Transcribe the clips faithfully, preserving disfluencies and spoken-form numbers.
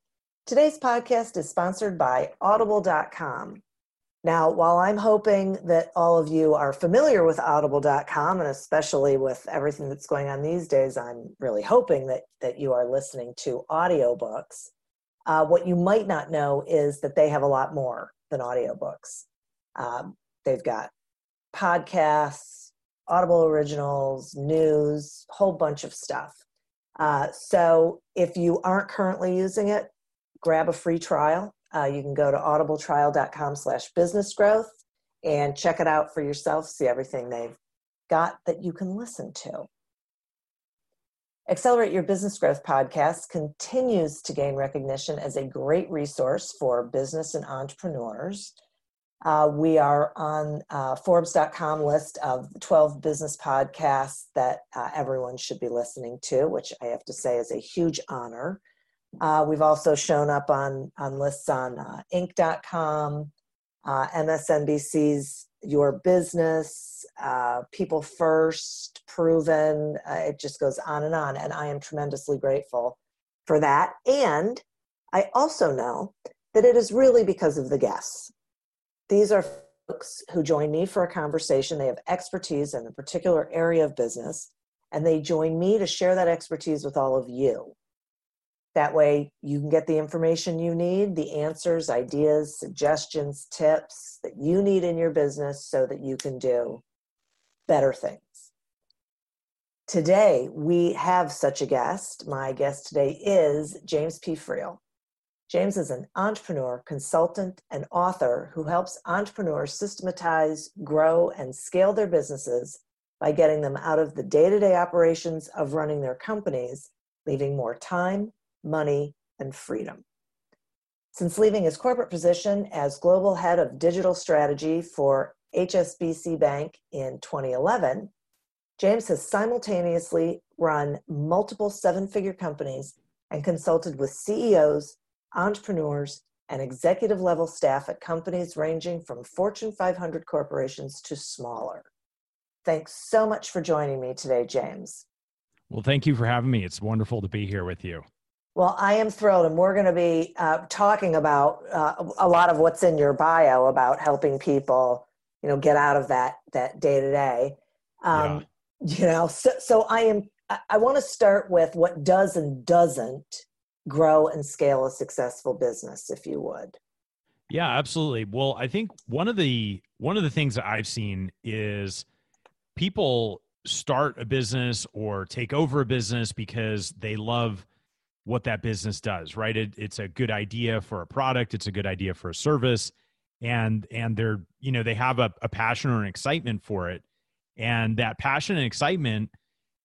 Today's podcast is sponsored by audible dot com. Now, while I'm hoping that all of you are familiar with audible dot com, and especially with everything that's going on these days, I'm really hoping that, that you are listening to audiobooks. Uh, what you might not know is that they have a lot more than audiobooks. Um, they've got podcasts, Audible originals, news, a whole bunch of stuff. Uh, so if you aren't currently using it, grab a free trial. Uh, you can go to audible trial dot com slash business growth and check it out for yourself, see everything they've got that you can listen to. Accelerate Your Business Growth podcast continues to gain recognition as a great resource for business and entrepreneurs. Uh, we are on uh, Forbes dot com list of twelve business podcasts that uh, everyone should be listening to, which I have to say is a huge honor. Uh, we've also shown up on, on lists on uh, Inc dot com, uh, M S N B C's Your Business, uh, People First, Proven. Uh, it just goes on and on. And I am tremendously grateful for that. And I also know that it is really because of the guests. These are folks who join me for a conversation. They have expertise in a particular area of business, and they join me to share that expertise with all of you. That way you can get the information you need, the answers, ideas, suggestions, tips that you need in your business so that you can do better things. Today, we have such a guest. My guest today is James P. Friel. James is an entrepreneur, consultant, and author who helps entrepreneurs systematize, grow, and scale their businesses by getting them out of the day-to-day operations of running their companies, leaving more time, money, and freedom. Since leaving his corporate position as global head of digital strategy for H S B C Bank in twenty eleven, James has simultaneously run multiple seven-figure companies and consulted with C E Os, entrepreneurs, and executive-level staff at companies ranging from Fortune five hundred corporations to smaller. Thanks so much for joining me today, James. Well, thank you for having me. It's wonderful to be here with you. Well, I am thrilled, and we're going to be uh, talking about uh, a lot of what's in your bio about helping people, you know, get out of that that day-to-day. Um, yeah. You know, so, so I am. I want to start with what does and doesn't grow and scale a successful business, if you would. Yeah, absolutely. Well, I think one of the one of the things that I've seen is people start a business or take over a business because they love what that business does, right? It, it's a good idea for a product. It's a good idea for a service. And, and they're, you know, they have a, a passion or an excitement for it. And that passion and excitement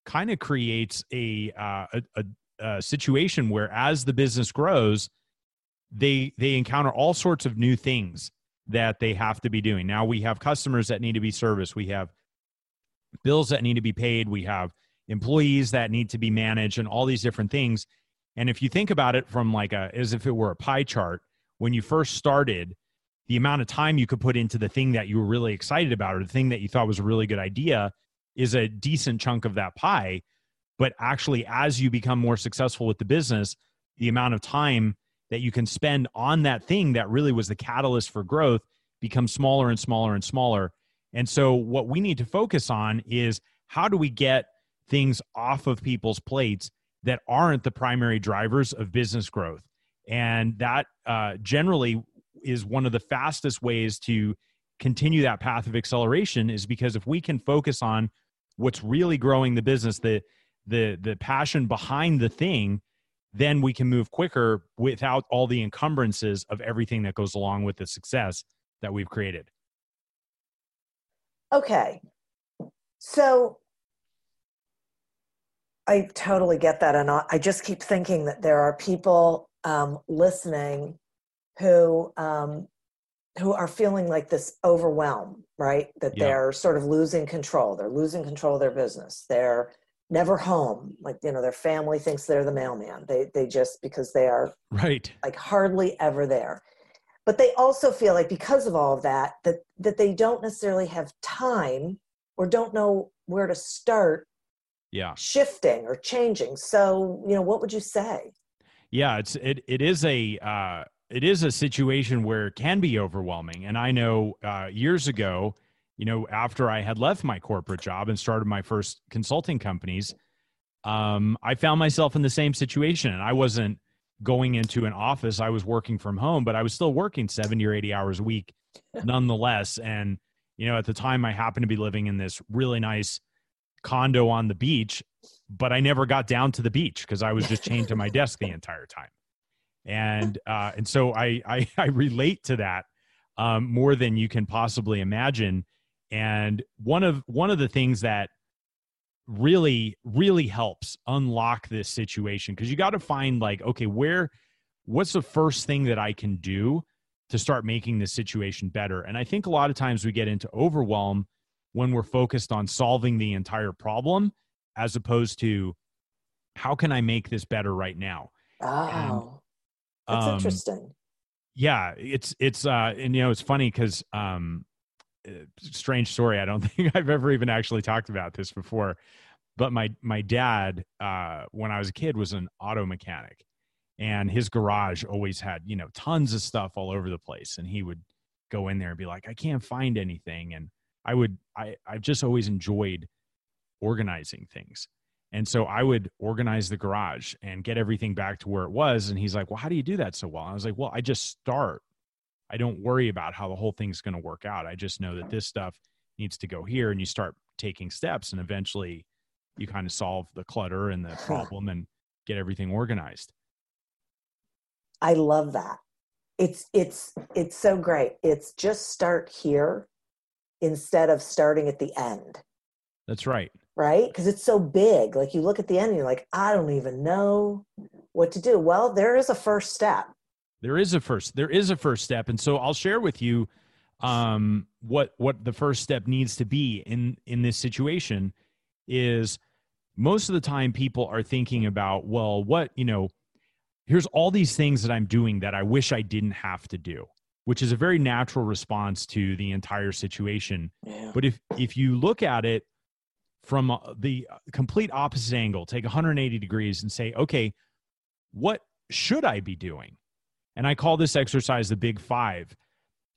kind of creates a, uh, a, a, a situation where as the business grows, they, they encounter all sorts of new things that they have to be doing. Now we have customers that need to be serviced. We have bills that need to be paid. We have employees that need to be managed and all these different things. And if you think about it from like a, as if it were a pie chart, when you first started, the amount of time you could put into the thing that you were really excited about or the thing that you thought was a really good idea is a decent chunk of that pie. But actually, as you become more successful with the business, the amount of time that you can spend on that thing that really was the catalyst for growth becomes smaller and smaller and smaller. And so what we need to focus on is how do we get things off of people's plates that aren't the primary drivers of business growth? And that uh, generally is one of the fastest ways to continue that path of acceleration, is because if we can focus on what's really growing the business, the the the passion behind the thing, then we can move quicker without all the encumbrances of everything that goes along with the success that we've created. Okay. So I totally get that. And I just keep thinking that there are people um, listening who um, who are feeling like this overwhelm, right? That yeah. they're sort of losing control. They're losing control of their business. They're never home. Like, you know, their family thinks they're the mailman. They they just, because they are right, like hardly ever there. But they also feel like because of all of that, that, that they don't necessarily have time or don't know where to start yeah. shifting or changing. So, you know, what would you say? Yeah, it's, it, it is a, uh, it is a situation where it can be overwhelming. And I know uh, years ago, you know, after I had left my corporate job and started my first consulting companies, um, I found myself in the same situation. And I wasn't going into an office. I was working from home, but I was still working seventy or eighty hours a week nonetheless. And, you know, at the time I happened to be living in this really nice condo on the beach, but I never got down to the beach because I was just chained to my desk the entire time. And uh, and so I, I I relate to that um, more than you can possibly imagine. And one of one of the things that really really helps unlock this situation, because you got to find like, okay, where what's the first thing that I can do to start making this situation better? And I think a lot of times we get into overwhelm when we're focused on solving the entire problem, as opposed to how can I make this better right now? Oh. And, That's um, interesting. Yeah, it's, it's, uh, and you know, it's funny because, um, strange story. I don't think I've ever even actually talked about this before, but my, my dad, uh, when I was a kid, was an auto mechanic, and his garage always had, you know, tons of stuff all over the place. And he would go in there and be like, I can't find anything. And I would, I, I've just always enjoyed organizing things. And so I would organize the garage and get everything back to where it was. And he's like, well, how do you do that so well? And I was like, well, I just start. I don't worry about how the whole thing's going to work out. I just know that this stuff needs to go here. And you start taking steps, and eventually you kind of solve the clutter and the problem and get everything organized. I love that. It's, it's, it's so great. It's just start here instead of starting at the end. That's right. Right? Because it's so big. Like you look at the end and you're like, I don't even know what to do. Well, there is a first step. There is a first, there is a first step. And so I'll share with you um, what, what the first step needs to be in, in this situation is most of the time people are thinking about, well, what, you know, here's all these things that I'm doing that I wish I didn't have to do, which is a very natural response to the entire situation. Yeah. But if, if you look at it from the complete opposite angle, take one hundred eighty degrees and say, okay, what should I be doing? And I call this exercise the big five.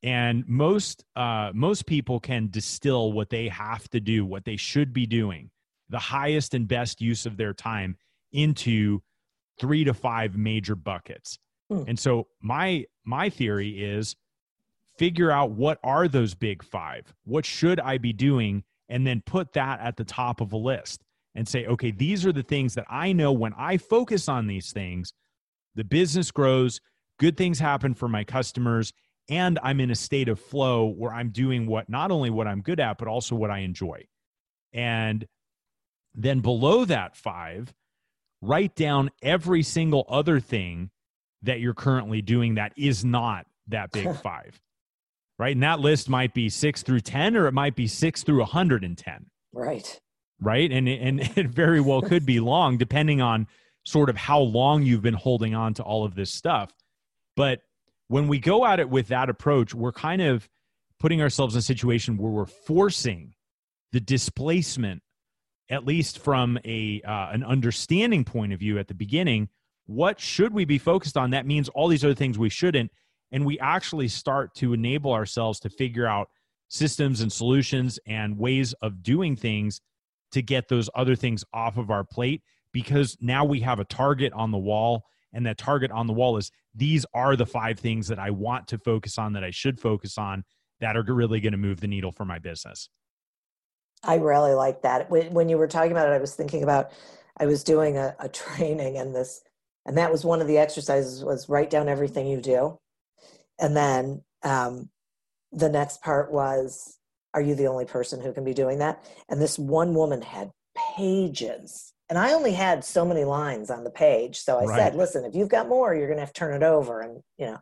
And most, uh, most people can distill what they have to do, what they should be doing, the highest and best use of their time into three to five major buckets. Mm. And so my, my theory is figure out what are those big five, what should I be doing? And then put that at the top of a list and say, okay, these are the things that I know when I focus on these things, the business grows, good things happen for my customers, and I'm in a state of flow where I'm doing what, not only what I'm good at, but also what I enjoy. And Then below that five, write down every single other thing that you're currently doing that is not that big five, right? And that list might be six through ten, or it might be six through one hundred ten. Right. Right. And, and it very well could be long, depending on sort of how long you've been holding on to all of this stuff. But when we go at it with that approach, we're kind of putting ourselves in a situation where we're forcing the displacement, at least from a uh, an understanding point of view at the beginning. What should we be focused on? That means all these other things we shouldn't. And we actually start to enable ourselves to figure out systems and solutions and ways of doing things to get those other things off of our plate, because now we have a target on the wall, and that target on the wall is, these are the five things that I want to focus on, that I should focus on, that are really going to move the needle for my business. I really like that. When you were talking about it, I was thinking about, I was doing a, a training and this, and that was one of the exercises, was write down everything you do. And then um, the next part was, are you the only person who can be doing that? And this one woman had pages, and I only had so many lines on the page. So I right. said, listen, if you've got more, you're going to have to turn it over. And, you know,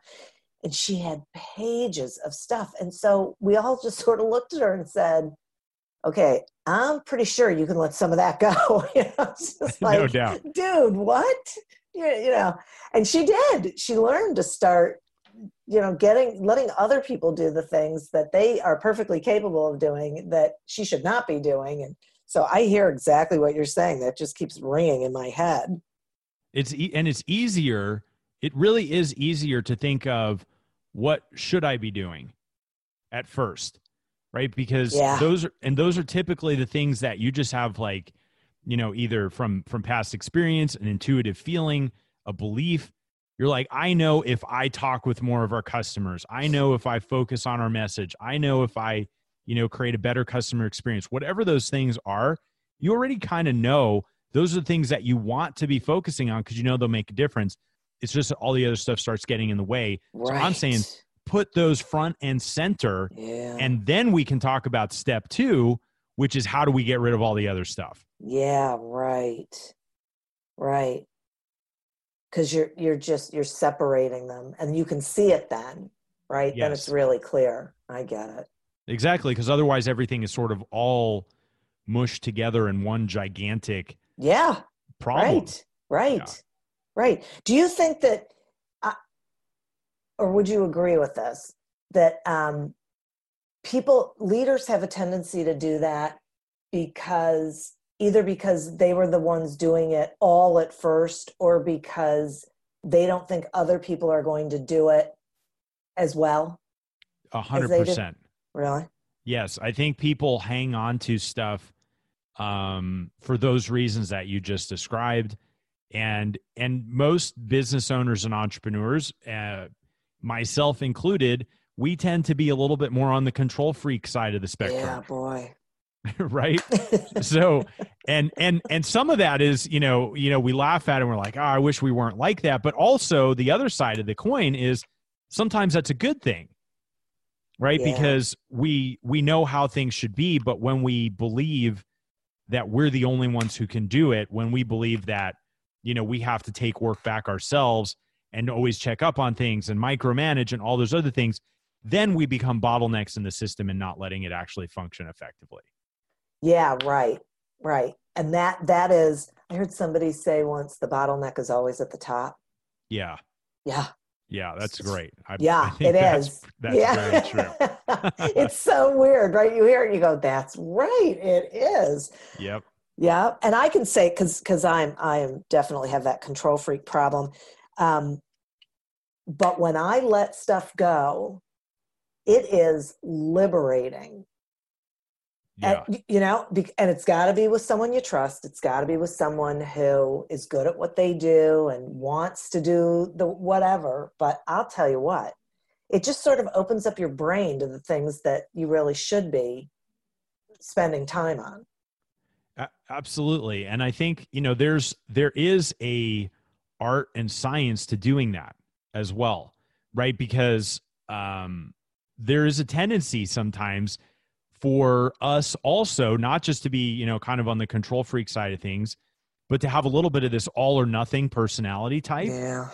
and she had pages of stuff. And so we all just sort of looked at her and said, okay, I'm pretty sure you can let some of that go. You know, it's just like, no doubt. Dude, what? You, you know, and she did, she learned to start, you know, getting, letting other people do the things that they are perfectly capable of doing that she should not be doing. And so I hear exactly what you're saying. That just keeps ringing in my head. It's e- and it's easier. It really is easier to think of what should I be doing at first, right? Because yeah. those are, and those are typically the things that you just have, like, you know, either from, from past experience, an intuitive feeling, a belief. You're like, I know if I talk with more of our customers, I know if I focus on our message, I know if I, you know, create a better customer experience, whatever those things are, you already kind of know those are the things that you want to be focusing on, because you know they'll make a difference. It's just all the other stuff starts getting in the way. Right. So I'm saying, put those front and center, yeah. and then we can talk about step two, which is, how do we get rid of all the other stuff? Yeah, right, right. Because you're you're just you're separating them, and you can see it then, right? Yes. Then it's really clear. I get it. Exactly, because otherwise everything is sort of all mushed together in one gigantic yeah problem. Right, right, yeah. right. Do you think that, uh, or would you agree with this, that um, people, leaders have a tendency to do that because, either because they were the ones doing it all at first, or because they don't think other people are going to do it as well? A hundred percent. Really? Yes. I think people hang on to stuff um, for those reasons that you just described. And, and most business owners and entrepreneurs, uh, myself included, we tend to be a little bit more on the control freak side of the spectrum. Yeah, boy. Right. So, and, and, and some of that is, you know, you know, we laugh at it and we're like, oh, I wish we weren't like that. But also the other side of the coin is, sometimes that's a good thing, right? Yeah. Because we, we know how things should be, but when we believe that we're the only ones who can do it, when we believe that, you know, we have to take work back ourselves and always check up on things and micromanage and all those other things, then we become bottlenecks in the system and not letting it actually function effectively. Yeah, right, right. And that that is, I heard somebody say once, the bottleneck is always at the top. Yeah. Yeah. Yeah, that's great. I, yeah, I it that's, is. That's yeah. very true. It's so weird, right? You hear it, you go, that's right, it is. Yep. Yeah, and I can say, because because I'm I am definitely have that control freak problem. Um, but when I let stuff go, it is liberating. Yeah. And, you know, and it's got to be with someone you trust. It's got to be with someone who is good at what they do and wants to do the whatever. But I'll tell you what, it just sort of opens up your brain to the things that you really should be spending time on. Uh, absolutely. And I think, you know, there's, there is a art and science to doing that as well, right? Because um, there is a tendency sometimes for us also, not just to be, you know, kind of on the control freak side of things, but to have a little bit of this all or nothing personality type. Yeah.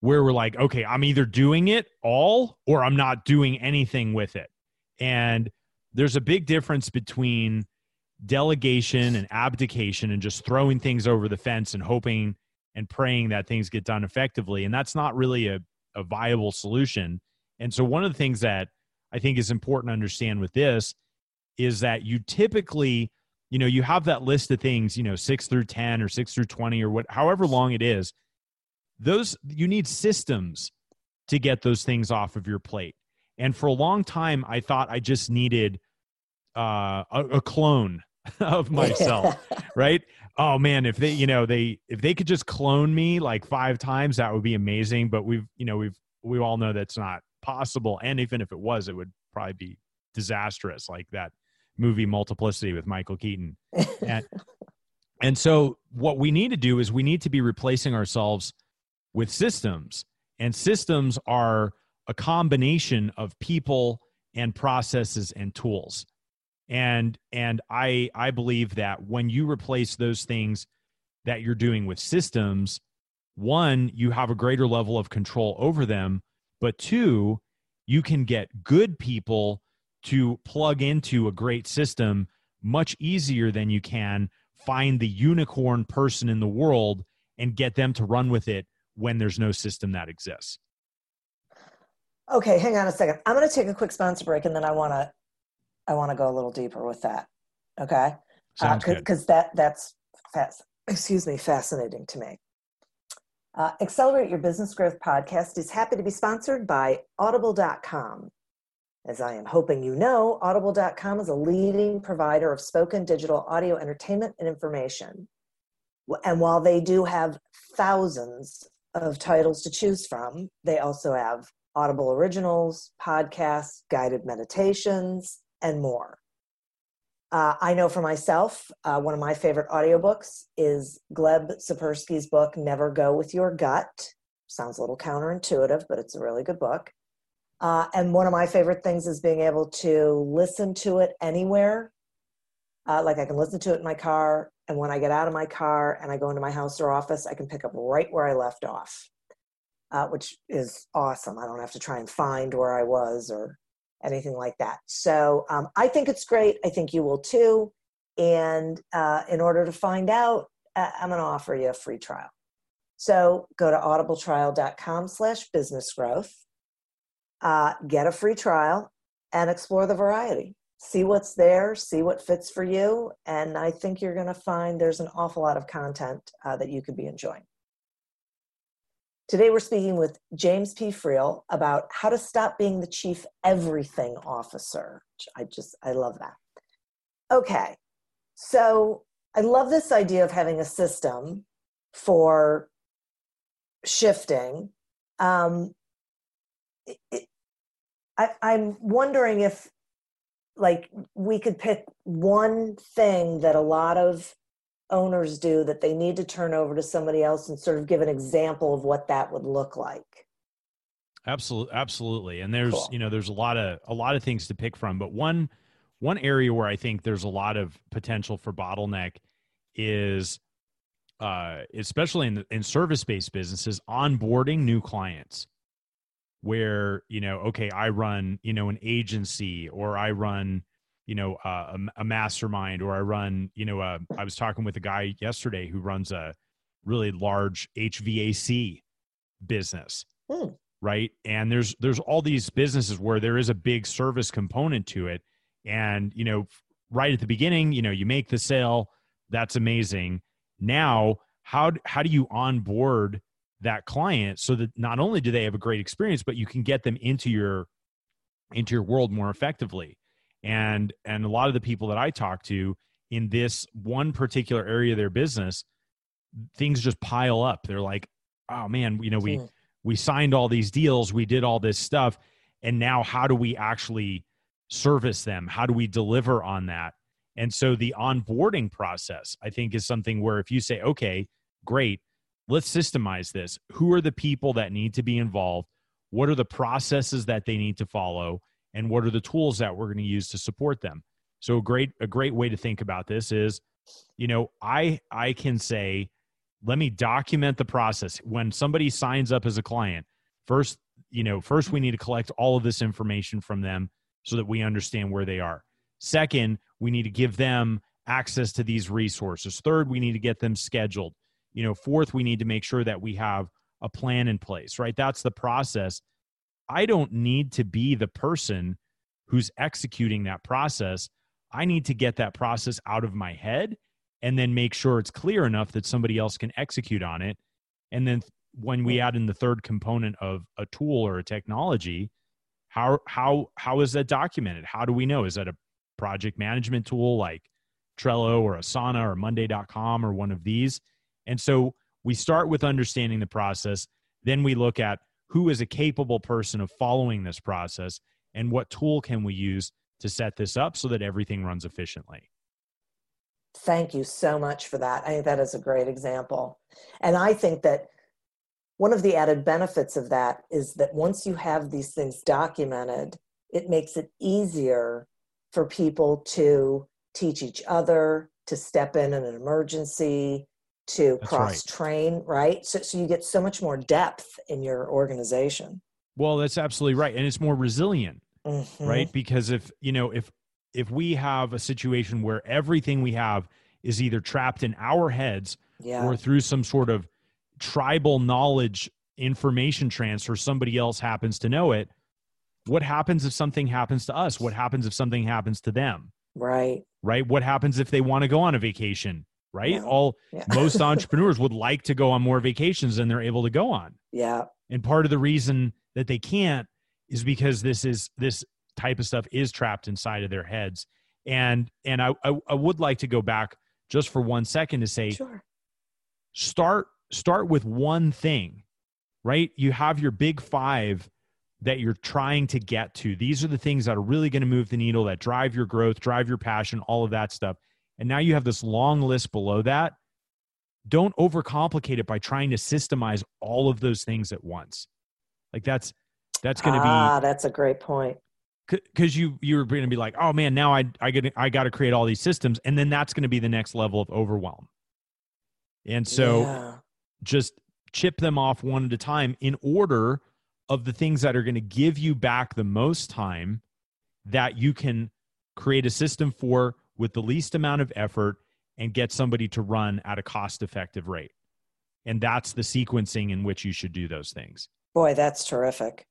Where we're like, okay, I'm either doing it all or I'm not doing anything with it. And there's a big difference between delegation and abdication and just throwing things over the fence and hoping and praying that things get done effectively. And that's not really a, a viable solution. And so one of the things that I think is important to understand with this is that you typically, you know, you have that list of things, you know, six through ten or six through twenty or what, however long it is. Those, you need systems to get those things off of your plate. And for a long time, I thought I just needed uh, a, a clone of myself, right? Oh man, if they, you know, they, if they could just clone me like five times, that would be amazing. But we've, you know, we've, we all know that's not possible. And even if it was, it would probably be disastrous, like that movie Multiplicity with Michael Keaton. And, and so what we need to do is we need to be replacing ourselves with systems. And systems are a combination of people and processes and tools. And, and I, I believe that when you replace those things that you're doing with systems, one, you have a greater level of control over them, but two, you can get good people to plug into a great system much easier than you can find the unicorn person in the world and get them to run with it when there's no system that exists. Okay, hang on a second. I'm going to take a quick sponsor break, and then I want to, I want to go a little deeper with that. Okay, because uh, that that's fast, excuse me, fascinating to me. Uh, Accelerate Your Business Growth podcast is happy to be sponsored by audible dot com. As I am hoping you know, audible dot com is a leading provider of spoken digital audio entertainment and information. And while they do have thousands of titles to choose from, they also have Audible originals, podcasts, guided meditations, and more. Uh, I know for myself, uh, one of my favorite audiobooks is Gleb Sapersky's book, Never Go With Your Gut. Sounds a little counterintuitive, but it's a really good book. Uh, and one of my favorite things is being able to listen to it anywhere. Uh, like I can listen to it in my car, and when I get out of my car and I go into my house or office, I can pick up right where I left off, uh, which is awesome. I don't have to try and find where I was or anything like that. So um, I think it's great. I think you will too. And uh, in order to find out, uh, I'm going to offer you a free trial. So go to audible trial dot com slash business growth, uh, get a free trial, and explore the variety. See what's there, see what fits for you. And I think you're going to find there's an awful lot of content uh, that you could be enjoying. Today, we're speaking with James P. Friel about how to stop being the chief everything officer. I just, I love that. Okay. So I love this idea of having a system for shifting. Um, it, it, I, I'm wondering if, like, we could pick one thing that a lot of owners do that they need to turn over to somebody else and sort of give an example of what that would look like. Absolutely. Absolutely. And there's, cool. you know, there's a lot of, a lot of things to pick from, but one, one area where I think there's a lot of potential for bottleneck is, uh, especially in, in service-based businesses, onboarding new clients. Where, you know, okay, I run, you know, an agency, or I run, you know, uh, a, a mastermind, or I run, you know, a, I was talking with a guy yesterday who runs a really large H V A C business, mm. right? And there's, there's all these businesses where there is a big service component to it. And, you know, right at the beginning, you know, you make the sale, that's amazing. Now, how, how do you onboard that client so that not only do they have a great experience, but you can get them into your, into your world more effectively. And, and a lot of the people that I talk to in this one particular area of their business, things just pile up. They're like, oh man, you know, we, we signed all these deals, we did all this stuff. And now how do we actually service them? How do we deliver on that? And so the onboarding process, I think, is something where if you say, okay, great, let's systemize this. Who are the people that need to be involved? What are the processes that they need to follow? And what are the tools that we're going to use to support them? So a great, a great way to think about this is, you know, I, I can say, let me document the process. When somebody signs up as a client, first, you know, first we need to collect all of this information from them so that we understand where they are. Second, we need to give them access to these resources. Third, we need to get them scheduled. You know, fourth, we need to make sure that we have a plan in place, right? That's the process. I don't need to be the person who's executing that process. I need to get that process out of my head and then make sure it's clear enough that somebody else can execute on it. And then when we add in the third component of a tool or a technology, how how how is that documented? How do we know? Is that a project management tool like Trello or Asana or Monday dot com or one of these? And so we start with understanding the process. Then we look at who is a capable person of following this process and what tool can we use to set this up so that everything runs efficiently. Thank you so much for that. I think that is a great example. And I think that one of the added benefits of that is that once you have these things documented, it makes it easier for people to teach each other, to step in in an emergency, to cross-train, right? right? So, so you get so much more depth in your organization. Well, that's absolutely right. And it's more resilient, mm-hmm. right? Because if, you know, if if we have a situation where everything we have is either trapped in our heads yeah. or through some sort of tribal knowledge information transfer, somebody else happens to know it. What happens if something happens to us? What happens if something happens to them? Right. Right. What happens if they want to go on a vacation? Right. Yeah. All yeah. Most entrepreneurs would like to go on more vacations than they're able to go on. Yeah. And part of the reason that they can't is because this is this type of stuff is trapped inside of their heads. And and I I, I would like to go back just for one second to say, sure. start start with one thing, right? You have your big five that you're trying to get to. These are the things that are really going to move the needle, that drive your growth, drive your passion, all of that stuff. And now you have this long list below that. Don't overcomplicate it by trying to systemize all of those things at once. Like that's that's going to ah, be Ah, that's a great point. Because you you're going to be like, oh man, now I I get I got to create all these systems, and then that's going to be the next level of overwhelm. And so, yeah. just chip them off one at a time in order of the things that are going to give you back the most time that you can create a system for with the least amount of effort and get somebody to run at a cost-effective rate. And that's the sequencing in which you should do those things. Boy, that's terrific.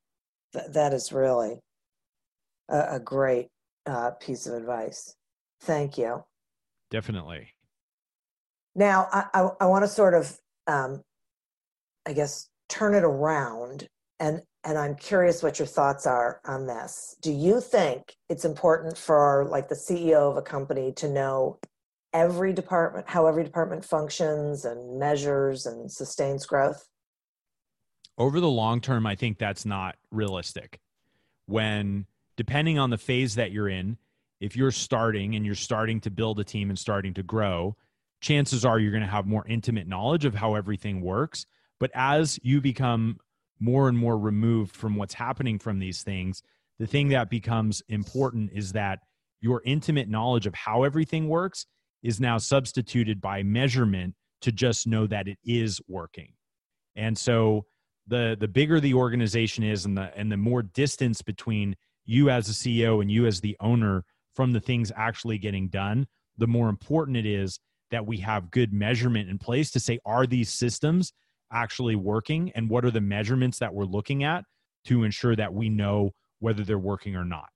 Th- that is really. A great uh, piece of advice. Thank you. Definitely. Now, I, I, I want to sort of, um, I guess, turn it around. And, and I'm curious what your thoughts are on this. Do you think it's important for like the C E O of a company to know every department, how every department functions and measures and sustains growth? Over the long term, I think that's not realistic. When Depending on the phase that you're in, if you're starting and you're starting to build a team and starting to grow, chances are you're going to have more intimate knowledge of how everything works. But as you become more and more removed from what's happening from these things, the thing that becomes important is that your intimate knowledge of how everything works is now substituted by measurement to just know that it is working. And so the the bigger the organization is and the and the more distance between you as a C E O and you as the owner from the things actually getting done, the more important it is that we have good measurement in place to say, are these systems actually working? And what are the measurements that we're looking at to ensure that we know whether they're working or not?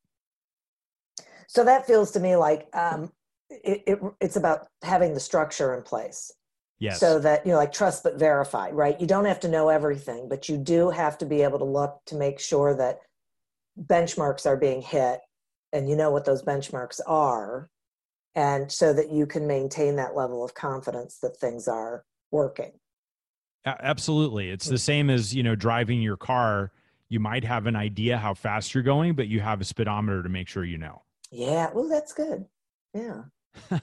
So that feels to me like um, it, it, it's about having the structure in place. Yes. So that, you know, like trust but verify, right? You don't have to know everything, but you do have to be able to look to make sure that benchmarks are being hit and you know what those benchmarks are, and so that you can maintain that level of confidence that things are working. Absolutely. It's the same as, you know, driving your car. You might have an idea how fast you're going, but you have a speedometer to make sure you know. Yeah. Well, that's good. Yeah. I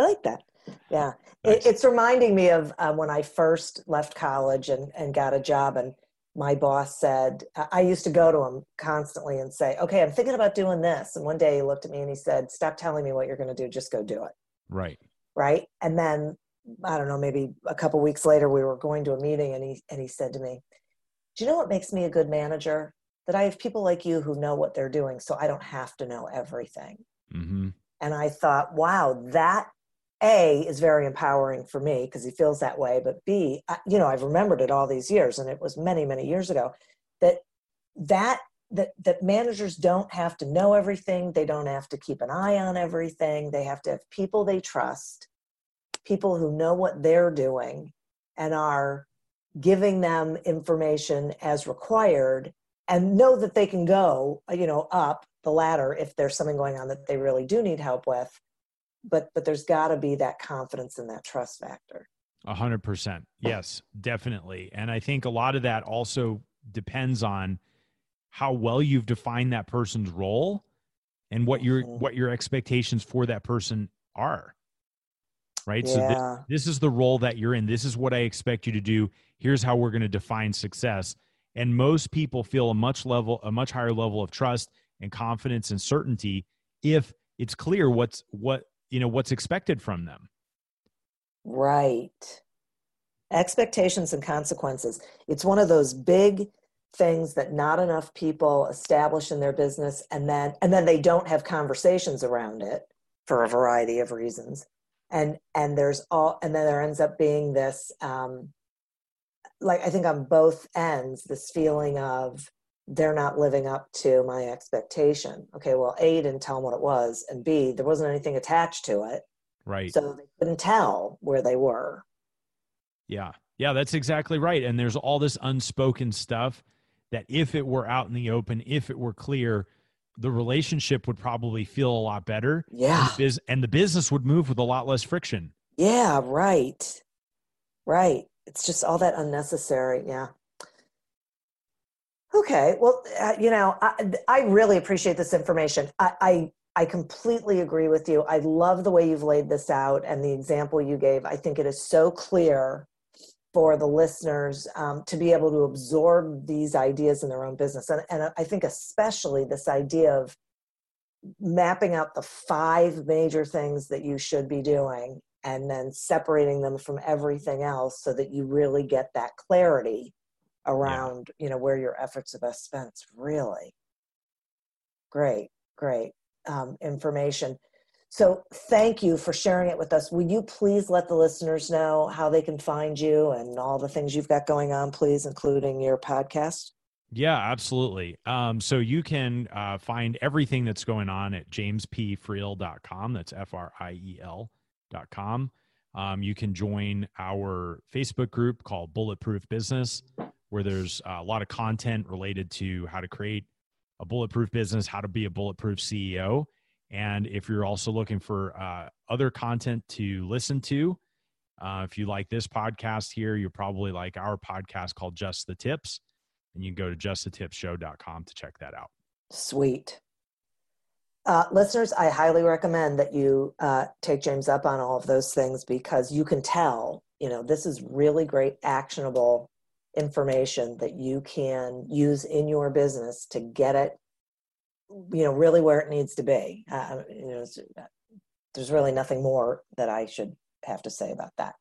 like that. Yeah. Nice. It, it's reminding me of uh, when I first left college and, and got a job, and my boss said, I used to go to him constantly and say, okay, I'm thinking about doing this. And one day he looked at me and he said, stop telling me what you're going to do. Just go do it. Right. Right. And then, I don't know, maybe a couple of weeks later, we were going to a meeting and he, and he said to me, do you know what makes me a good manager? That I have people like you who know what they're doing. So I don't have to know everything. Mm-hmm. And I thought, wow, that A is very empowering for me because he feels that way. But B, I, you know, I've remembered it all these years, and it was many, many years ago that that, that, that managers don't have to know everything. They don't have to keep an eye on everything. They have to have people they trust, people who know what they're doing and are giving them information as required, and know that they can go, you know, up the ladder if there's something going on that they really do need help with. But but there's got to be that confidence and that trust factor. A hundred percent. Yes, definitely. And I think a lot of that also depends on how well you've defined that person's role and what your, mm-hmm. what your expectations for that person are. Right. Yeah. So th- this is the role that you're in. This is what I expect you to do. Here's how we're going to define success. And most people feel a much level, a much higher level of trust and confidence and certainty if it's clear what's what you know what's expected from them. Right. Expectations and consequences. It's one of those big things that not enough people establish in their business, and then and then they don't have conversations around it for a variety of reasons. And and there's all and then there ends up being this. Um, Like I think on both ends, this feeling of they're not living up to my expectation. Okay, well, A, didn't tell them what it was, and B, there wasn't anything attached to it. Right. So they couldn't tell where they were. Yeah. Yeah, that's exactly right. And there's all this unspoken stuff that if it were out in the open, if it were clear, the relationship would probably feel a lot better. Yeah. And the, biz- and the business would move with a lot less friction. Yeah, right. Right. It's just all that unnecessary. Yeah. Okay. Well, uh, you know, I, I really appreciate this information. I, I, I completely agree with you. I love the way you've laid this out and the example you gave. I think it is so clear for the listeners um, to be able to absorb these ideas in their own business. And, and I think especially this idea of mapping out the five major things that you should be doing and then separating them from everything else so that you really get that clarity around, yeah. you know, where your efforts are best spent. Really great, great um, information. So thank you for sharing it with us. Will you please let the listeners know how they can find you and all the things you've got going on, please, including your podcast? Yeah, absolutely. Um, so you can uh, find everything that's going on at james p friel dot com. That's F R I E L. Dot com. Um, you can join our Facebook group called Bulletproof Business, where there's a lot of content related to how to create a bulletproof business, how to be a bulletproof C E O. And if you're also looking for uh, other content to listen to, uh, if you like this podcast here, you'll probably like our podcast called Just the Tips. And you can go to just the tips show dot com to check that out. Sweet. Uh, listeners, I highly recommend that you uh, take James up on all of those things because you can tell, you know, this is really great, actionable information that you can use in your business to get it, you know, really where it needs to be. Uh, you know, there's really nothing more that I should have to say about that.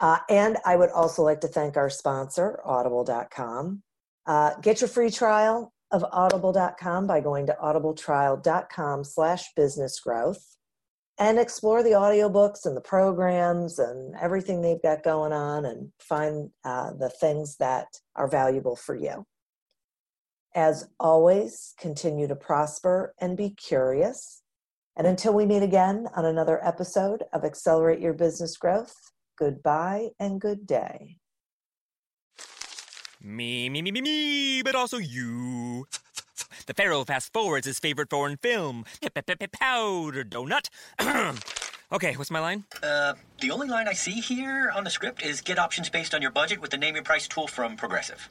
Uh, and I would also like to thank our sponsor, audible dot com. Uh, get your free trial of audible dot com by going to audible trial dot com slash business growth and explore the audiobooks and the programs and everything they've got going on and find uh, the things that are valuable for you. As always, continue to prosper and be curious. And until we meet again on another episode of Accelerate Your Business Growth, goodbye and good day. Me, me, me, me, me, but also you. The Pharaoh fast-forwards his favorite foreign film, Powder Donut. Okay, what's my line? Uh, the only line I see here on the script is get options based on your budget with the Name Your Price tool from Progressive.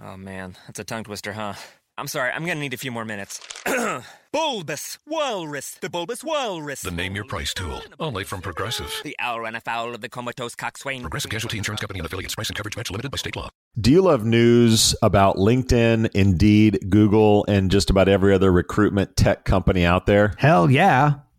Oh, man, that's a tongue twister, huh? I'm sorry, I'm going to need a few more minutes. Bulbous Walrus, the Bulbous Walrus. The Name Your Price tool, only from Progressive. The owl ran afoul of the comatose coxswain. Progressive Casualty Insurance Company and affiliates. Price and coverage match limited by state law. Do you love news about LinkedIn, Indeed, Google, and just about every other recruitment tech company out there? Hell yeah.